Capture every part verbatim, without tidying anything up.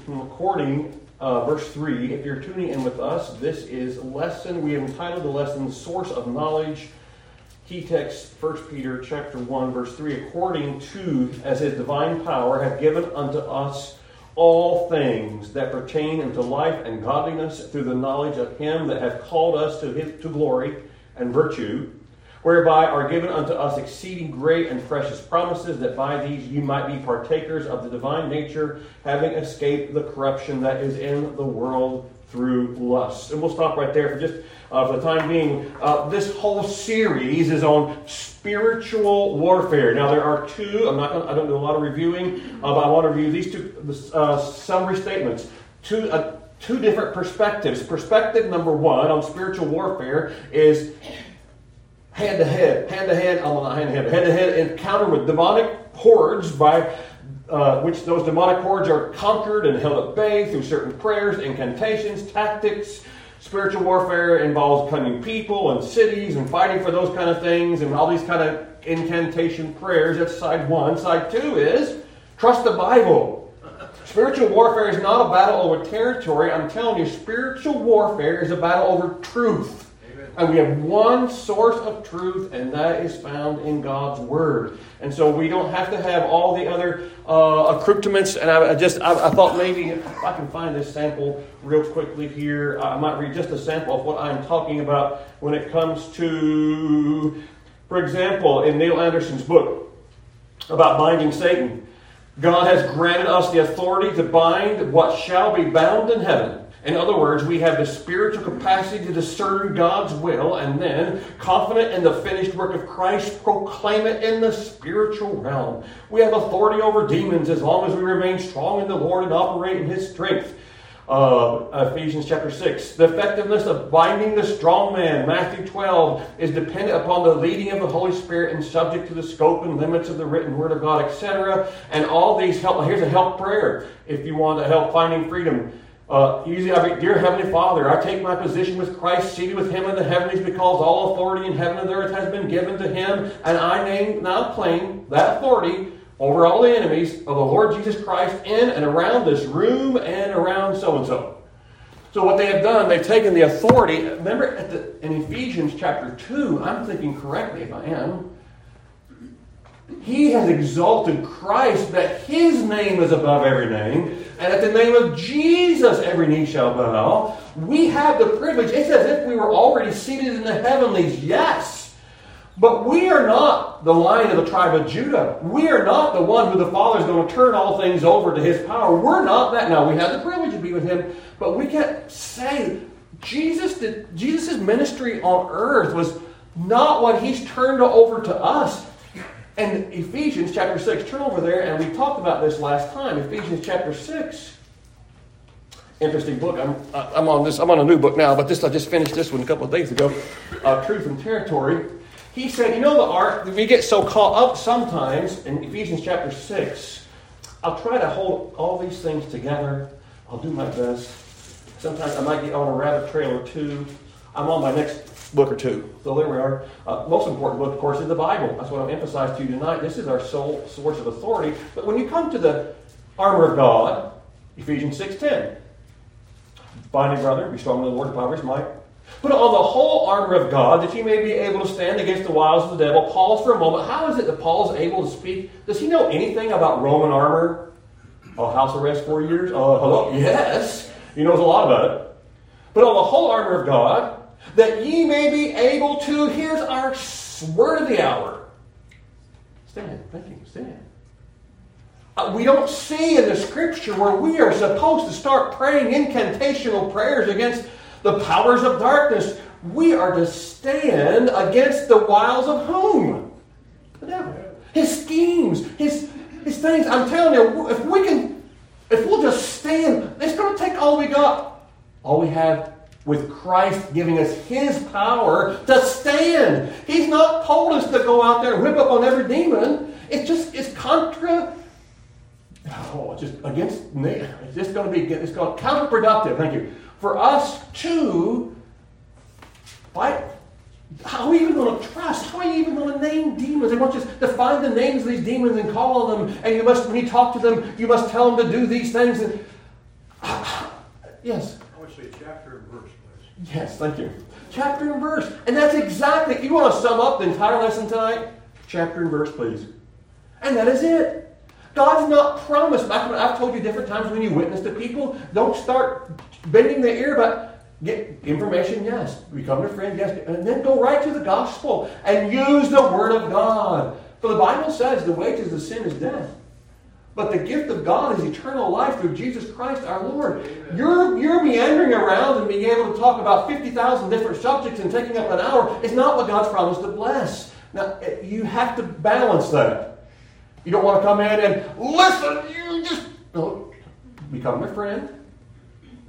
from recording uh, verse three. If you're tuning in with us, this is lesson. We have entitled the lesson, Source of Knowledge. Key text, First Peter chapter one, verse three. According to, as his divine power, hath given unto us all things that pertain unto life and godliness through the knowledge of him that hath called us to his, to glory and virtue, whereby are given unto us exceeding great and precious promises, that by these you might be partakers of the divine nature, having escaped the corruption that is in the world through lust. And we'll stop right there for just uh, for the time being. Uh, this whole series is on spiritual warfare. Now there are two. I'm not. I don't do a lot of reviewing, uh, but I want to review these two uh, summary statements. Two. Uh, two different perspectives. Perspective number one on spiritual warfare is hand-to-head, hand-to-head, oh, not hand-to-head, head-to-head encounter with demonic hordes by uh, which those demonic hordes are conquered and held at bay through certain prayers, incantations, tactics. Spiritual warfare involves cunning people and cities and fighting for those kind of things and all these kind of incantation prayers. That's side one. Side two is trust the Bible. Spiritual warfare is not a battle over territory. I'm telling you, spiritual warfare is a battle over truth. And we have one source of truth, and that is found in God's Word. And so we don't have to have all the other uh, accoutrements. And I, I just I, I thought maybe if I can find this sample real quickly here, I might read just a sample of what I'm talking about when it comes to, for example, in Neil Anderson's book about binding Satan. God has granted us the authority to bind what shall be bound in heaven. In other words, we have the spiritual capacity to discern God's will and then, confident in the finished work of Christ, proclaim it in the spiritual realm. We have authority over demons as long as we remain strong in the Lord and operate in His strength. Uh, Ephesians chapter six. The effectiveness of binding the strong man, Matthew twelve, is dependent upon the leading of the Holy Spirit and subject to the scope and limits of the written Word of God, et cetera. And all these help. Here's a help prayer if you want to help finding freedom. Uh, usually I read, Dear Heavenly Father, I take my position with Christ, seated with Him in the heavens, because all authority in heaven and earth has been given to Him, and I name, now claim that authority over all the enemies of the Lord Jesus Christ in and around this room and around so-and-so. So what they have done, they've taken the authority. Remember at the, in Ephesians chapter two, I'm thinking correctly if I am, He has exalted Christ that His name is above every name, and at the name of Jesus every knee shall bow. We have the privilege. It's as if we were already seated in the heavenlies, yes, but we are not the Lion of the tribe of Judah. We are not the one who the Father is going to turn all things over to His power. We're not that. Now, we have the privilege to be with Him, but we can't say Jesus did, Jesus' ministry on earth was not what He's turned over to us. And Ephesians chapter six, turn over there, and we talked about this last time. Ephesians chapter six, interesting book. I'm I'm on this. I'm on a new book now, but this I just finished this one a couple of days ago. Uh, Truth and Territory. He said, you know, the art. We get so caught up sometimes in Ephesians chapter six. I'll try to hold all these things together. I'll do my best. Sometimes I might get on a rabbit trail or two. I'm on my next book or two. So there we are. Uh, most important book, of course, is the Bible. That's what I'll emphasize to you tonight. This is our sole source of authority. But when you come to the armor of God, Ephesians six ten, bind your brother, be strong in the Lord, by his might. Put on the whole armor of God that you may be able to stand against the wiles of the devil. Pause for a moment. How is it that Paul is able to speak? Does he know anything about Roman armor? Oh, house arrest four years? Oh, uh, hello? Yes. He knows a lot about it. Put on the whole armor of God, that ye may be able to, here's our word of the hour. Stand, thinking, stand. Uh, we don't see in the scripture where we are supposed to start praying incantational prayers against the powers of darkness. We are to stand against the wiles of whom? The devil. His schemes, his, his things. I'm telling you, if we can, if we'll just stand, it's going to take all we got. All we have with Christ giving us His power to stand. He's not told us to go out there and whip up on every demon. It's just, it's contra, oh, just against, it's just going to be, it's called counterproductive, thank you, for us to fight. How are you even going to trust? How are you even going to name demons? They want you to find the names of these demons and call on them, and you must, when you talk to them, you must tell them to do these things. And Yes? I would say chapter and verse, please. Yes, thank you. Chapter and verse. And that's exactly, if you want to sum up the entire lesson tonight, chapter and verse, please. And that is it. God's not promised. I've told you different times when you witness to people, don't start bending the ear, but get information, yes. Become a friend, yes. And then go right to the gospel and use the word of God. For the Bible says the wages of sin is death. But the gift of God is eternal life through Jesus Christ our Lord. You're, you're meandering around and being able to talk about fifty thousand different subjects and taking up an hour. It's not what God's promised to bless. Now, you have to balance that. You don't want to come in and listen, you just no, become my friend.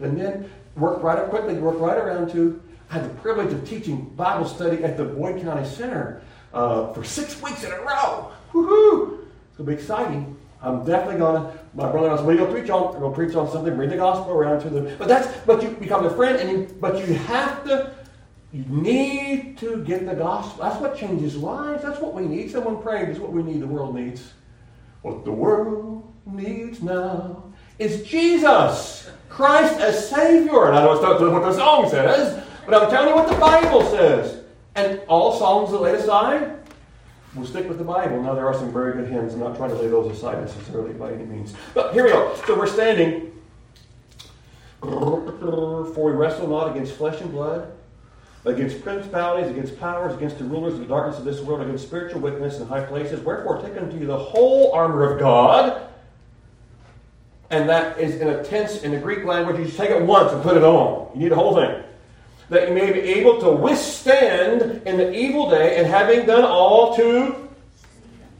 And then work right up quickly, work right around to. I had the privilege of teaching Bible study at the Boyd County Center uh, for six weeks in a row. Woohoo! It's going to be exciting. I'm definitely going to, my brother and I said, what are you going to preach on? We're going to preach on something, bring the gospel around to them. But that's, but you become a friend, and you, but you have to, you need to get the gospel. That's what changes lives. That's what we need. Someone praying is what we need, the world needs. What the world needs now is Jesus, Christ as Savior. And I know it's not what the song says, but I'm telling you what the Bible says. And all songs that laid aside, we'll stick with the Bible. Now, there are some very good hymns. I'm not trying to lay those aside necessarily by any means. But here we go. So we're standing. For we wrestle not against flesh and blood, against principalities, against powers, against the rulers of the darkness of this world, against spiritual wickedness in high places. Wherefore, take unto you the whole armor of God. And that is in a tense, in the Greek language, you just take it once and put it on. You need the whole thing. That you may be able to withstand in the evil day, and having done all to,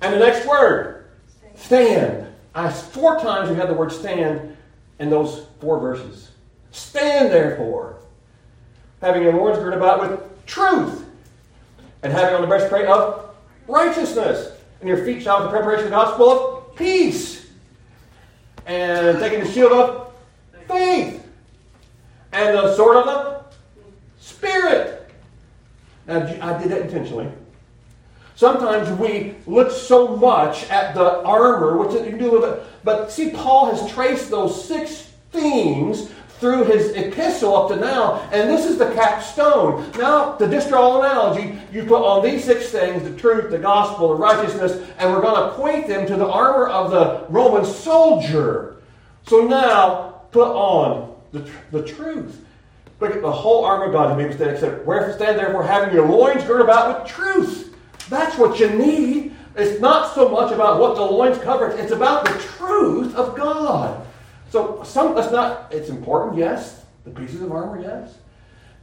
and the next word, stand. I, four times we had the word stand in those four verses. Stand therefore, having your loins girded about with truth, and having on the breastplate of righteousness, and your feet shod with the preparation of the gospel of peace, and taking the shield of faith, and the sword of the Spirit. Now, I did that intentionally. Sometimes we look so much at the armor, which you can do a little bit, but see, Paul has traced those six themes through his epistle up to now, and this is the capstone. Now, to this draw analogy, you put on these six things, the truth, the gospel, the righteousness, and we're going to equate them to the armor of the Roman soldier. So now, put on the, the truth. Look at the whole armor of God, and maybe stand except, wherefore stand therefore having your loins girded about with truth. That's what you need. It's not so much about what the loins cover, it's about the truth of God. So some, let's not, it's important, yes. The pieces of armor, yes.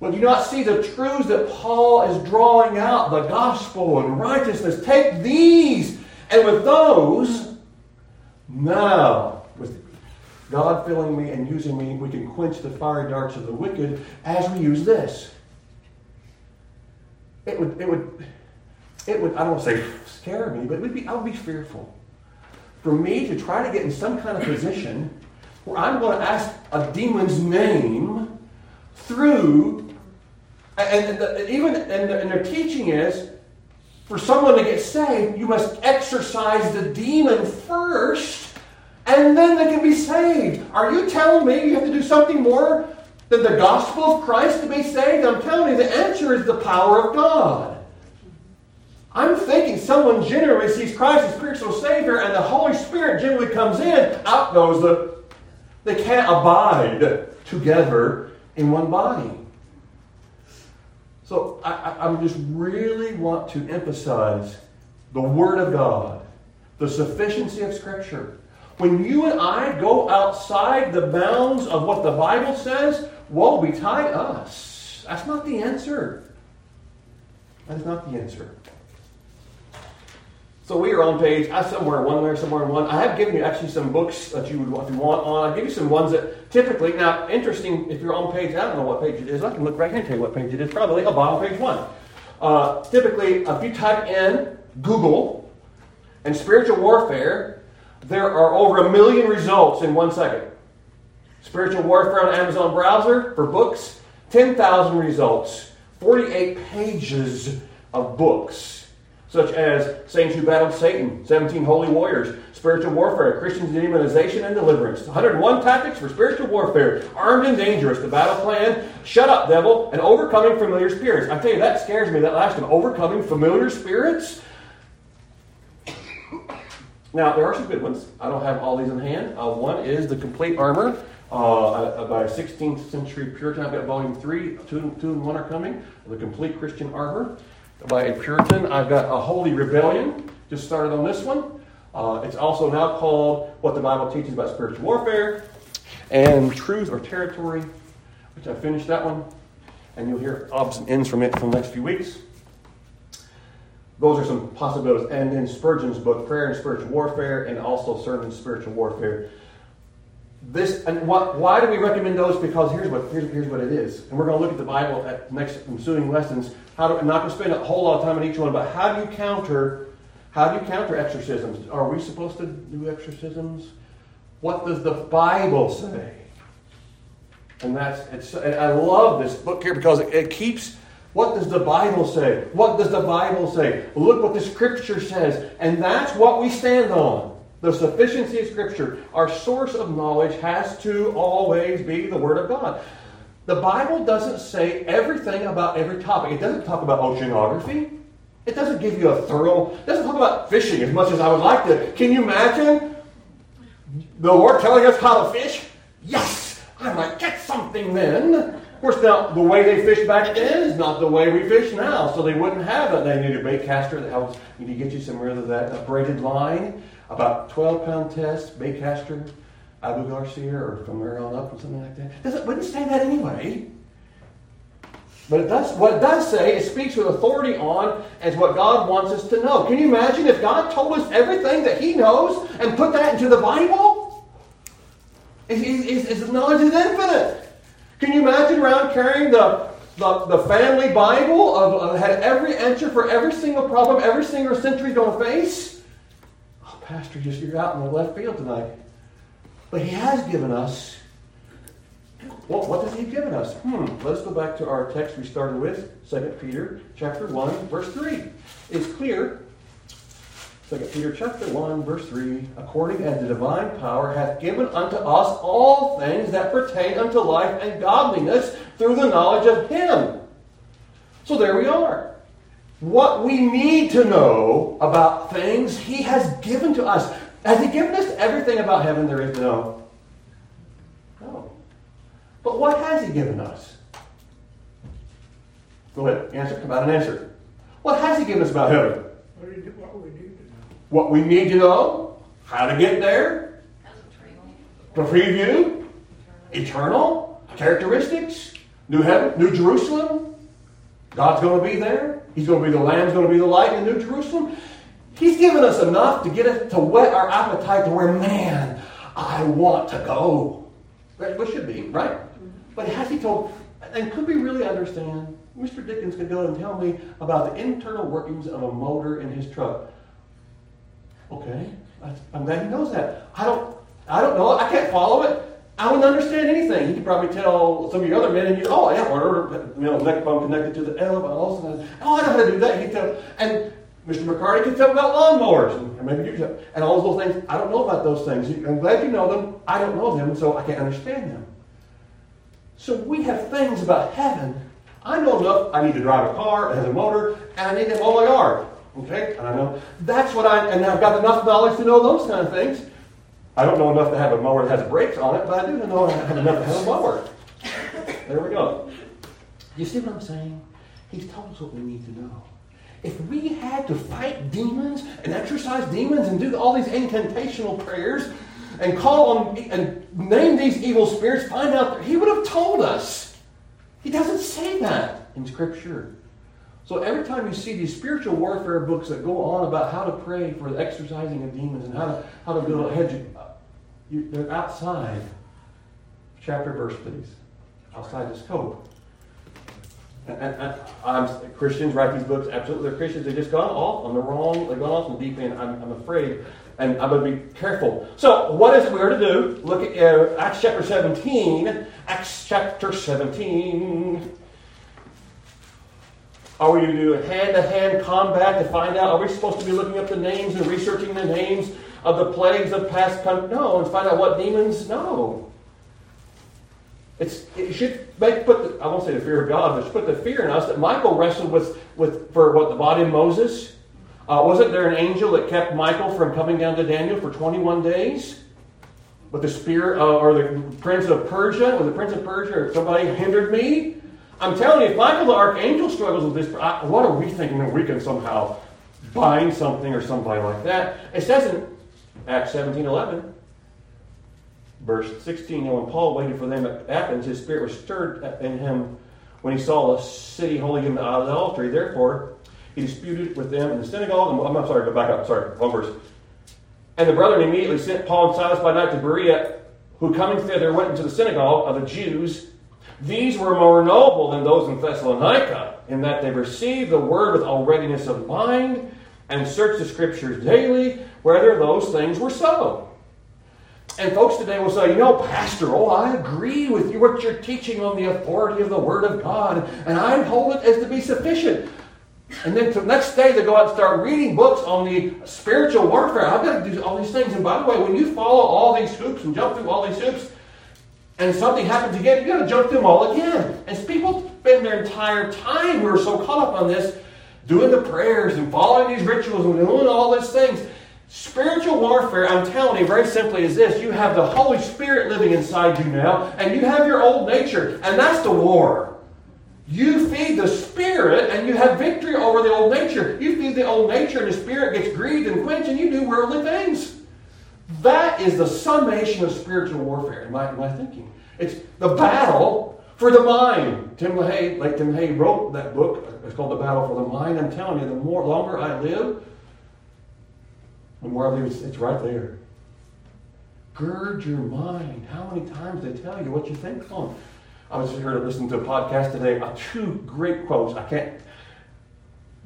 But do not see the truths that Paul is drawing out, the gospel and righteousness. Take these, and with those, now, with God filling me and using me, we can quench the fiery darts of the wicked as we use this. It would, it would, it would, I don't want to say scare me, but it would be, I would be fearful. For me to try to get in some kind of position where I'm going to ask a demon's name through, and, the, and even and, the, and their teaching is, for someone to get saved, you must exorcise the demon first, and then they can be saved. Are you telling me you have to do something more than the gospel of Christ to be saved? I'm telling you, the answer is the power of God. I'm thinking someone generally sees Christ as spiritual Savior, and the Holy Spirit generally comes in, out goes the They can't abide together in one body. So I, I, I just really want to emphasize the Word of God, the sufficiency of Scripture. When you and I go outside the bounds of what the Bible says, woe betide us. That's not the answer. That is not the answer. So we are on page, I somewhere one there, somewhere one. I have given you actually some books that you would want to want on. I'll give you some ones that typically, now interesting, if you're on page, I don't know what page it is. I can look right here and tell you what page it is. Probably a bottom page one. Uh, typically, if you type in Google and spiritual warfare, there are over a million results in one second. Spiritual warfare on Amazon browser for books, ten thousand results, forty-eight pages of books. such as saints who battled Satan, seventeen holy warriors, spiritual warfare, Christian demonization and deliverance, one hundred one tactics for spiritual warfare, armed and dangerous, the battle plan, shut up devil, and overcoming familiar spirits. I tell you, that scares me, that last one, overcoming familiar spirits. Now, there are some good ones. I don't have all these in hand. Uh, one is The Complete Armor uh, by a sixteenth century Puritan. I've got volume three, two, two and one are coming. The Complete Christian Armor by a Puritan. I've got A Holy Rebellion. Just started on this one. Uh, it's also now called What the Bible Teaches About Spiritual Warfare and Truth or Territory, which I finished that one. And you'll hear odds and ends from it for the next few weeks. Those are some possibilities. And then Spurgeon's book, Prayer and Spiritual Warfare, and also Sermons on Spiritual Warfare. This and what, why do we recommend those? Because here's what here's, here's what it is. And we're going to look at the Bible at next ensuing lessons. How do, I'm not going to spend a whole lot of time on each one, but how do you counter how do you counter exorcisms? Are we supposed to do exorcisms? What does the Bible say? And that's it's. And I love this book here because it, it keeps. What does the Bible say? What does the Bible say? Look what the Scripture says. And that's what we stand on. The sufficiency of Scripture. Our source of knowledge has to always be the Word of God. The Bible doesn't say everything about every topic. It doesn't talk about oceanography. It doesn't give you a thorough... It doesn't talk about fishing as much as I would like to. Can you imagine the Lord telling us how to fish? Yes! I might get something then. Of course, now, the way they fished back then is not the way we fish now, so they wouldn't have it. They need a bait caster that helps you to get you some rid of that braided line, about twelve-pound test, bait caster, Abu Garcia, or from there on up, or something like that. Does it wouldn't say that anyway. But it does. What it does say, it speaks with authority on as what God wants us to know. Can you imagine if God told us everything that He knows and put that into the Bible? His, his, his knowledge is infinite. Can you imagine around carrying the, the, the family Bible of, of had every answer for every single problem, every single century's going to face? Oh, Pastor, just you're out in the left field tonight. But He has given us. Well, what has He given us? Hmm. Let's go back to our text we started with, Second Peter chapter one, verse three. It's clear. Second Peter chapter one, verse three, according as the divine power hath given unto us all things that pertain unto life and godliness through the knowledge of Him. So there we are. What we need to know about things He has given to us. Has He given us everything about heaven there is to know? No. But what has He given us? Go ahead. Answer. Come out and answer. What has He given us about heaven? What we need to know, how to get there, the preview, eternal, characteristics, new heaven, new Jerusalem. God's going to be there. He's going to be the Lamb's going to be the light in New Jerusalem. He's given us enough to get us to whet our appetite to where, man, I want to go. That's what should be, right? But has He told, and could we really understand? Mister Dickens could go and tell me about the internal workings of a motor in his truck. Okay, I'm glad he knows that. I don't, I don't know. I can't follow it. I wouldn't understand anything. He could probably tell some of your other men, and you, oh, yeah, order, you know, if I'm connected to the L, but also, oh, I know how to do that. He tell, and Mister McCarty could tell about lawnmowers, and maybe you tell, and all those little things. I don't know about those things. I'm glad you know them. I don't know them, so I can't understand them. So we have things about heaven. I know enough. I need to drive a car. It has a motor, and I need an O I R. Okay, and I know that's what I and I've got enough knowledge to know those kind of things. I don't know enough to have a mower that has brakes on it, but I do know I have enough to have a mower. There we go. You see what I'm saying? He's told us what we need to know. If we had to fight demons and exorcise demons and do all these incantational prayers and call on and name these evil spirits, find out He would have told us. He doesn't say that in Scripture. So every time you see these spiritual warfare books that go on about how to pray for the exorcising of demons and how to how to build a hedge, you, they're outside chapter verse, please, outside the scope. And, and, and I'm, Christians write these books. Absolutely, they're Christians. They've just gone off on the wrong. They've gone off on the deep end. I'm, I'm afraid, and I'm going to be careful. So what is it we are to do? Look at uh, Acts chapter seventeen. Acts chapter seventeen. Are we to do hand-to-hand combat to find out? Are we supposed to be looking up the names and researching the names of the plagues of past? Con- no, and find out what demons? No. It's, it should make, put the, I won't say the fear of God, but it should put the fear in us that Michael wrestled with, with for what, the body of Moses? Uh, wasn't there an angel that kept Michael from coming down to Daniel for twenty-one days? With the spear, uh, or the prince of Persia, or the prince of Persia, or somebody hindered me? I'm telling you, if Michael the archangel struggles with this, I, what are we thinking that we can somehow bind something or somebody like that? It says in Acts seventeen eleven, verse sixteen, and when Paul waited for them at Athens, his spirit was stirred in him when he saw a city holding him out of the adultery. Therefore, he disputed with them in the synagogue. And, I'm, I'm sorry, go back up. Sorry, one verse. And the brethren immediately sent Paul and Silas by night to Berea, who coming thither went into the synagogue of the Jews. These were more noble than those in Thessalonica, in that they received the word with all readiness of mind, and searched the scriptures daily, whether those things were so. And folks today will say, you know, Pastor, oh, I agree with you what you're teaching on the authority of the Word of God, and I hold it as to be sufficient. And then the next day they go out and start reading books on the spiritual warfare. I've got to do all these things. And by the way, when you follow all these hoops and jump through all these hoops, and something happens again, you've got to jump through them all again. And people spend their entire time, who are so caught up on this, doing the prayers and following these rituals and doing all these things. Spiritual warfare, I'm telling you, very simply is this. You have the Holy Spirit living inside you now, and you have your old nature, and that's the war. You feed the Spirit, and you have victory over the old nature. You feed the old nature, and the Spirit gets grieved and quenched, and you do worldly things. That is the summation of spiritual warfare, in my, in my thinking. It's the battle for the mind. Tim LaHaye, like Tim LaHaye wrote that book. It's called The Battle for the Mind. I'm telling you, the more longer I live, the more I live, it's, it's right there. Gird your mind. How many times they tell you what you think on? I was here to listen to a podcast today. Two great quotes. I can't.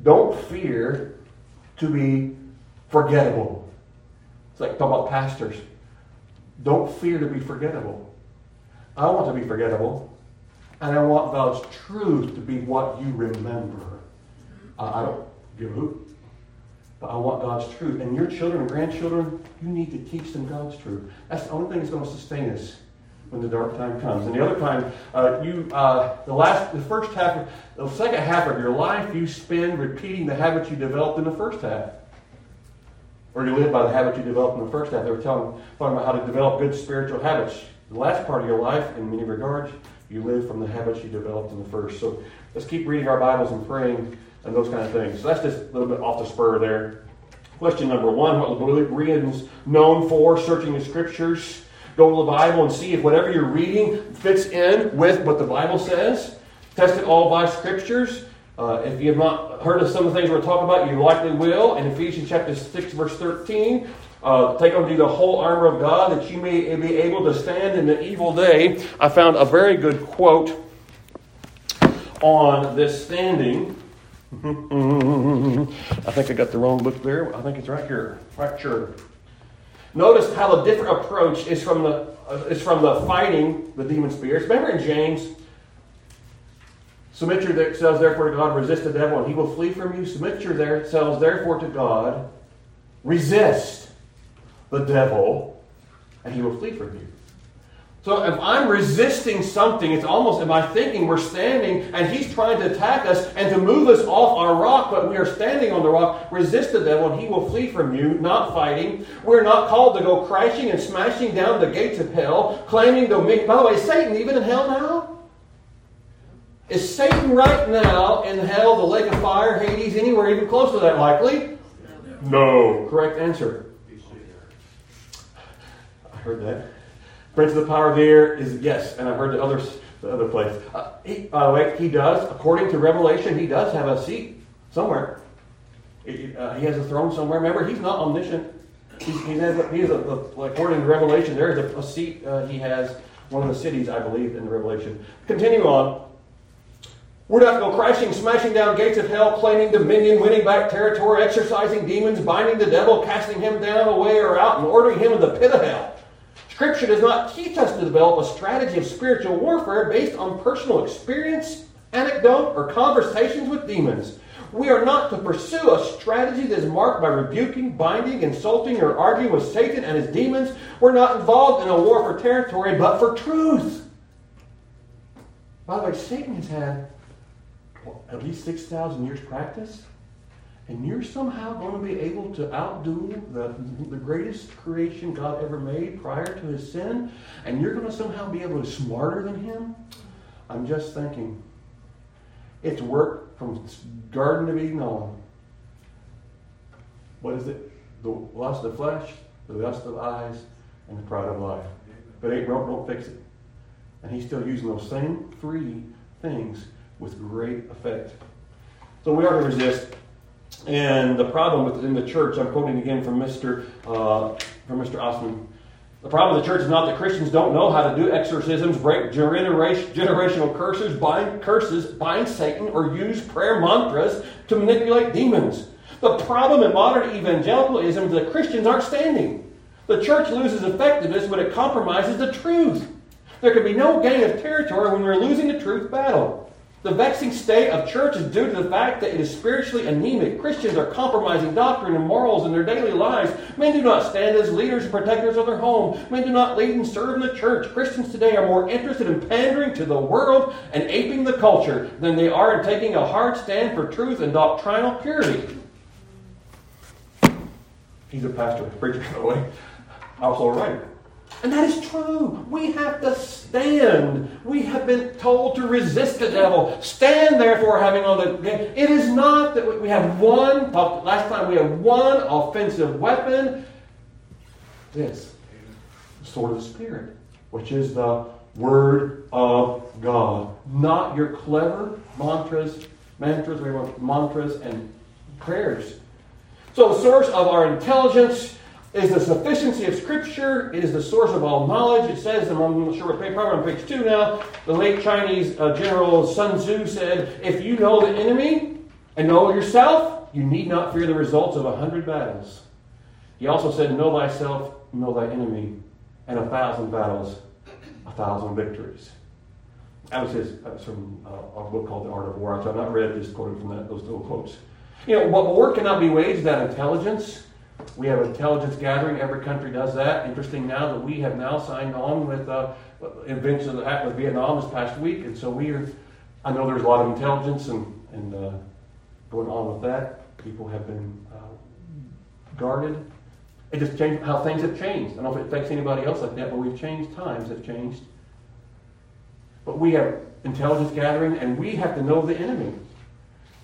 Don't fear to be forgettable. It's like talking about pastors. Don't fear to be forgettable. I want to be forgettable. And I want God's truth to be what you remember. Uh, I don't give a hoot. But I want God's truth. And your children and grandchildren, you need to teach them God's truth. That's the only thing that's going to sustain us when the dark time comes. And the other time, uh, you uh, the last, the first half, the second half of your life, you spend repeating the habits you developed in the first half. Or you live by the habits you developed in the first half. They were telling, talking about how to develop good spiritual habits. The last part of your life, in many regards, you live from the habits you developed in the first. So let's keep reading our Bibles and praying and those kind of things. So that's just a little bit off the spur there. Question number one, what were Bereans known for? Searching the Scriptures. Go to the Bible and see if whatever you're reading fits in with what the Bible says. Test it all by Scriptures. Uh, if you have not heard of some of the things we're talking about, you likely will. In Ephesians chapter six, verse thirteen, uh, take unto you the whole armor of God that you may be able to stand in the evil day. I found a very good quote on this standing. I think I got the wrong book there. I think it's right here. Right here. Notice how the different approach is from the uh, is from the fighting the demon spirits. Remember in James. Submit yourselves therefore to God, resist the devil, and he will flee from you. Submit yourselves therefore to God, resist the devil, and he will flee from you. So if I'm resisting something, it's almost in my thinking we're standing, and he's trying to attack us and to move us off our rock, but we are standing on the rock. Resist the devil, and he will flee from you, not fighting. We're not called to go crashing and smashing down the gates of hell, claiming dominion. By the way, is Satan even in hell now? Is Satan right now in hell, the lake of fire, Hades, anywhere even close to that likely? No. Correct answer. I heard that. Prince of the power of the air is yes, and I've heard the other, the other place. Uh, he, uh, wait, he does. According to Revelation, he does have a seat somewhere. It, uh, he has a throne somewhere. Remember, he's not omniscient. He's, he has, a, he has a, a, according to Revelation, there is a, a seat uh, he has, one of the cities, I believe, in Revelation. Continue on. We're not going to go crashing, smashing down gates of hell, claiming dominion, winning back territory, exorcising demons, binding the devil, casting him down, away, or out, and ordering him in the pit of hell. Scripture does not teach us to develop a strategy of spiritual warfare based on personal experience, anecdote, or conversations with demons. We are not to pursue a strategy that is marked by rebuking, binding, insulting, or arguing with Satan and his demons. We're not involved in a war for territory, but for truth. By the way, Satan has had well, at least six thousand years practice, and you're somehow going to be able to outdo the, the greatest creation God ever made prior to his sin, and you're going to somehow be able to be smarter than him? I'm just thinking. It's work from Garden of Eden on. What is it? The lust of flesh, the lust of eyes, and the pride of life. But it don't, don't fix it. And he's still using those same three things with great effect. So we are to resist. And the problem within the church, I'm quoting again from Mister Uh, from Mister Osman. The problem of the church is not that Christians don't know how to do exorcisms, break generational curses, bind curses, bind Satan, or use prayer mantras to manipulate demons. The problem in modern evangelicalism is that Christians aren't standing. The church loses effectiveness when it compromises the truth. There can be no gain of territory when we're losing the truth battle. The vexing state of church is due to the fact that it is spiritually anemic. Christians are compromising doctrine and morals in their daily lives. Men do not stand as leaders and protectors of their home. Men do not lead and serve in the church. Christians today are more interested in pandering to the world and aping the culture than they are in taking a hard stand for truth and doctrinal purity. He's a pastor, a preacher, by the way. Also a writer. And that is true. We have to stand. We have been told to resist the devil. Stand, therefore, having all the... It is not that we have one... Last time we had one offensive weapon. This. The sword of the Spirit. Which is the Word of God. Not your clever mantras, mantras, mantras and prayers. So the source of our intelligence... is the sufficiency of Scripture. It is the source of all knowledge. It says, and I'm not sure what page, probably on page two now, the late Chinese uh, general Sun Tzu said, if you know the enemy and know yourself, you need not fear the results of a hundred battles. He also said, know thyself, know thy enemy, and a thousand battles, a thousand victories. That was his, that was from uh, a book called The Art of War. I've not read this, quoted from that, those little quotes. You know, what war cannot be waged without intelligence. We have intelligence gathering. Every country does that. Interesting now that we have now signed on with uh, events that happened with Vietnam this past week. And so we are, I know there's a lot of intelligence and, and uh, going on with that. People have been uh, guarded. It just changed how things have changed. I don't know if it affects anybody else like that, but we've changed. Times have changed. But we have intelligence gathering and we have to know the enemy.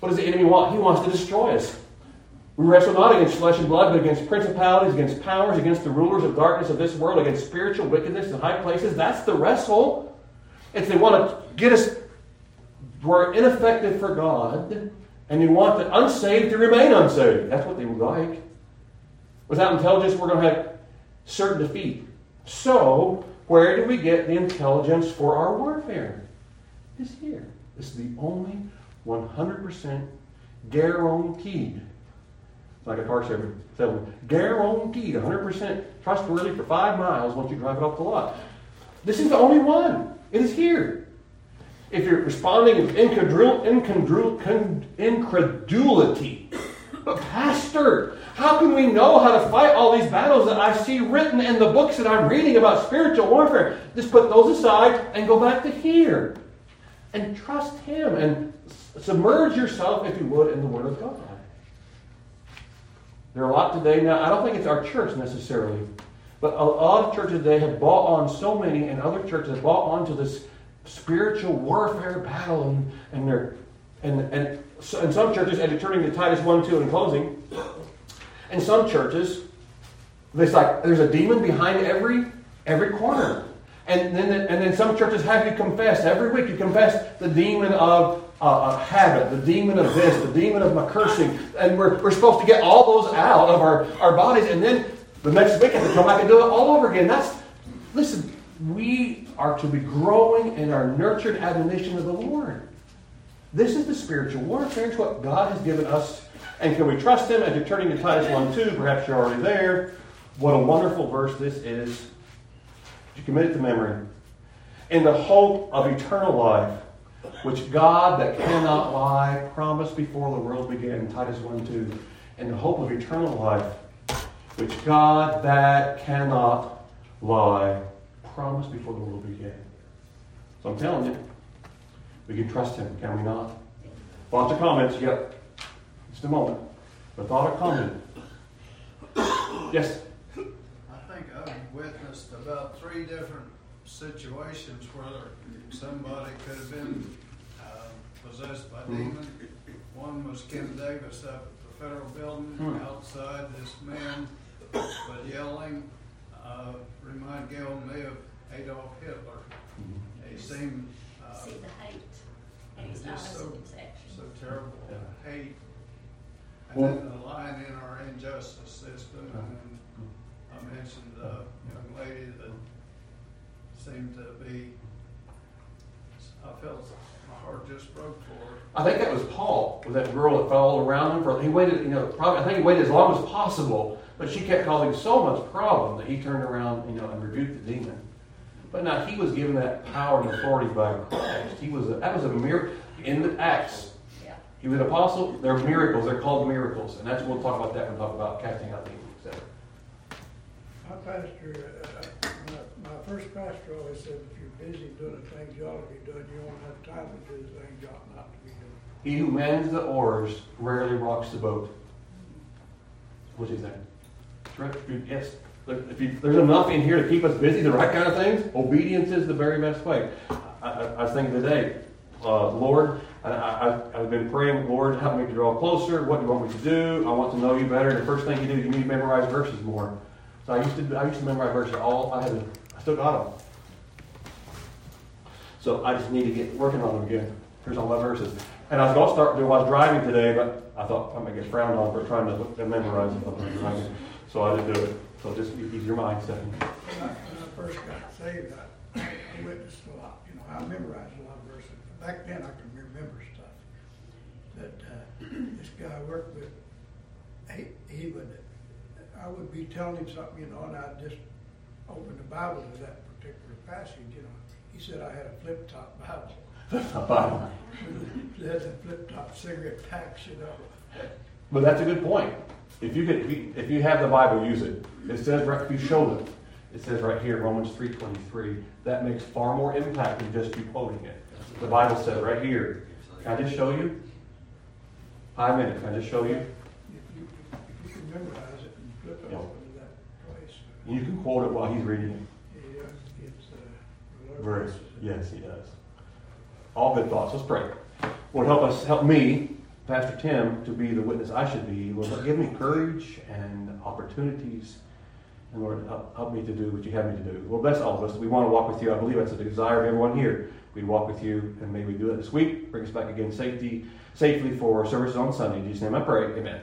What does the enemy want? He wants to destroy us. We wrestle not against flesh and blood, but against principalities, against powers, against the rulers of darkness of this world, against spiritual wickedness in high places. That's the wrestle. It's they want to get us, we're ineffective for God, and they want the unsaved to remain unsaved. That's what they would like. Without intelligence, we're going to have certain defeat. So, where do we get the intelligence for our warfare? It's here. It's the only one hundred percent guaranteed. It's like a car service. Guaranteed, one hundred percent trustworthy for five miles once you drive it off the lot. This is the only one. It is here. If you're responding with incredul- incredul- con- incredulity, but Pastor, how can we know how to fight all these battles that I see written in the books that I'm reading about spiritual warfare? Just put those aside and go back to here. And trust Him and submerge yourself, if you would, in the Word of God. There are a lot today now, I don't think it's our church necessarily, but a lot of churches today have bought on so many, and other churches have bought on to this spiritual warfare battle, and and they're, and, and, so, and some churches, and turning to Titus one two in closing, and some churches, it's like there's a demon behind every every corner. And then and then some churches have you confess, every week you confess the demon of Uh, a habit, the demon of this, the demon of my cursing, and we're, we're supposed to get all those out of our, our bodies, and then the next week I have to come back and do it all over again. That's, listen, we are to be growing in our nurtured admonition of the Lord. This is the spiritual warfare. It's what God has given us, and can we trust Him? As you're turning to Titus one two, perhaps you're already there. What a wonderful verse this is. You commit it to memory. In the hope of eternal life, which God that cannot lie promised before the world began, Titus one two, in the hope of eternal life, which God that cannot lie promised before the world began. So I'm telling you, we can trust him, can we not? Lots of comments, yep. Just a moment. But thought or comment? Yes? I think I've witnessed about three different situations where somebody could have been uh, possessed by mm-hmm. demons. One was Kim Davis up at the federal building, mm-hmm. outside this man was yelling, uh, remind Gail and me of Adolf Hitler. Mm-hmm. He seemed uh, see the hate. And he's just so, so terrible. Yeah. Hate. And well, then the line in our injustice system. And I mentioned a young lady that seemed to be, I felt my heart just broke for her. I think that was Paul, with that girl that followed around him. For, he waited, you know, probably, I think he waited as long as possible, but she kept causing so much problem that he turned around, you know, and rebuked the demon. But now he was given that power and authority by Christ. He was a, that was a miracle in the Acts. Yeah. He was an apostle. They're miracles. They're called miracles, and that's we'll talk about that when we talk about casting out demons, et cetera. My pastor, uh, my, my first pastor, always said, "If you're busy doing the things you ought to be doing, you don't have time to do the things you ought not to be doing." He who mends the oars rarely rocks the boat. What do you think? Yes. If you, there's enough in here to keep us busy, the right kind of things. Obedience is the very best way. I, I, I think today, uh, Lord, I, I, I've been praying, Lord, help me to draw closer. What do you want me to do? I want to know you better. And the first thing you do, you need to memorize verses more. So I used to, I used to memorize verses all. I had, I still got them. So I just need to get working on them again. Here's all my verses. And I was going to start doing. I was driving today, but I thought I might get frowned on for trying to memorize them. So I didn't do it. So just use your mind, Stephanie. When I first got saved, I, I witnessed a lot. You know, I memorized a lot of verses. Back then, I could remember stuff. But uh, this guy I worked with, he, he would, I would be telling him something, you know, and I'd just open the Bible to that particular passage, you know. He said I had a flip-top Bible. Flip-top Bible. That's a flip-top cigarette pack, you know. But that's a good point. If you could, if you, if you have the Bible, use it. It says right, if you show them, it says right here, Romans three twenty-three, that makes far more impact than just you quoting it. The Bible says right here, can I just show you? Five minutes, can I just show you? If you, if you can memorize it and flip it over to that place. And you can quote it while he's reading it. Yeah, it's a verse. Yes, he does. All good thoughts. Let's pray. Lord, help us, help me, Pastor Tim, to be the witness I should be. Lord, give me courage and opportunities. And Lord, help, help me to do what you have me to do. Lord, bless all of us. We want to walk with you. I believe that's the desire of everyone here. We walk with you, and may we do that this week. Bring us back again safety, safely for services on Sunday. In Jesus' name I pray. Amen.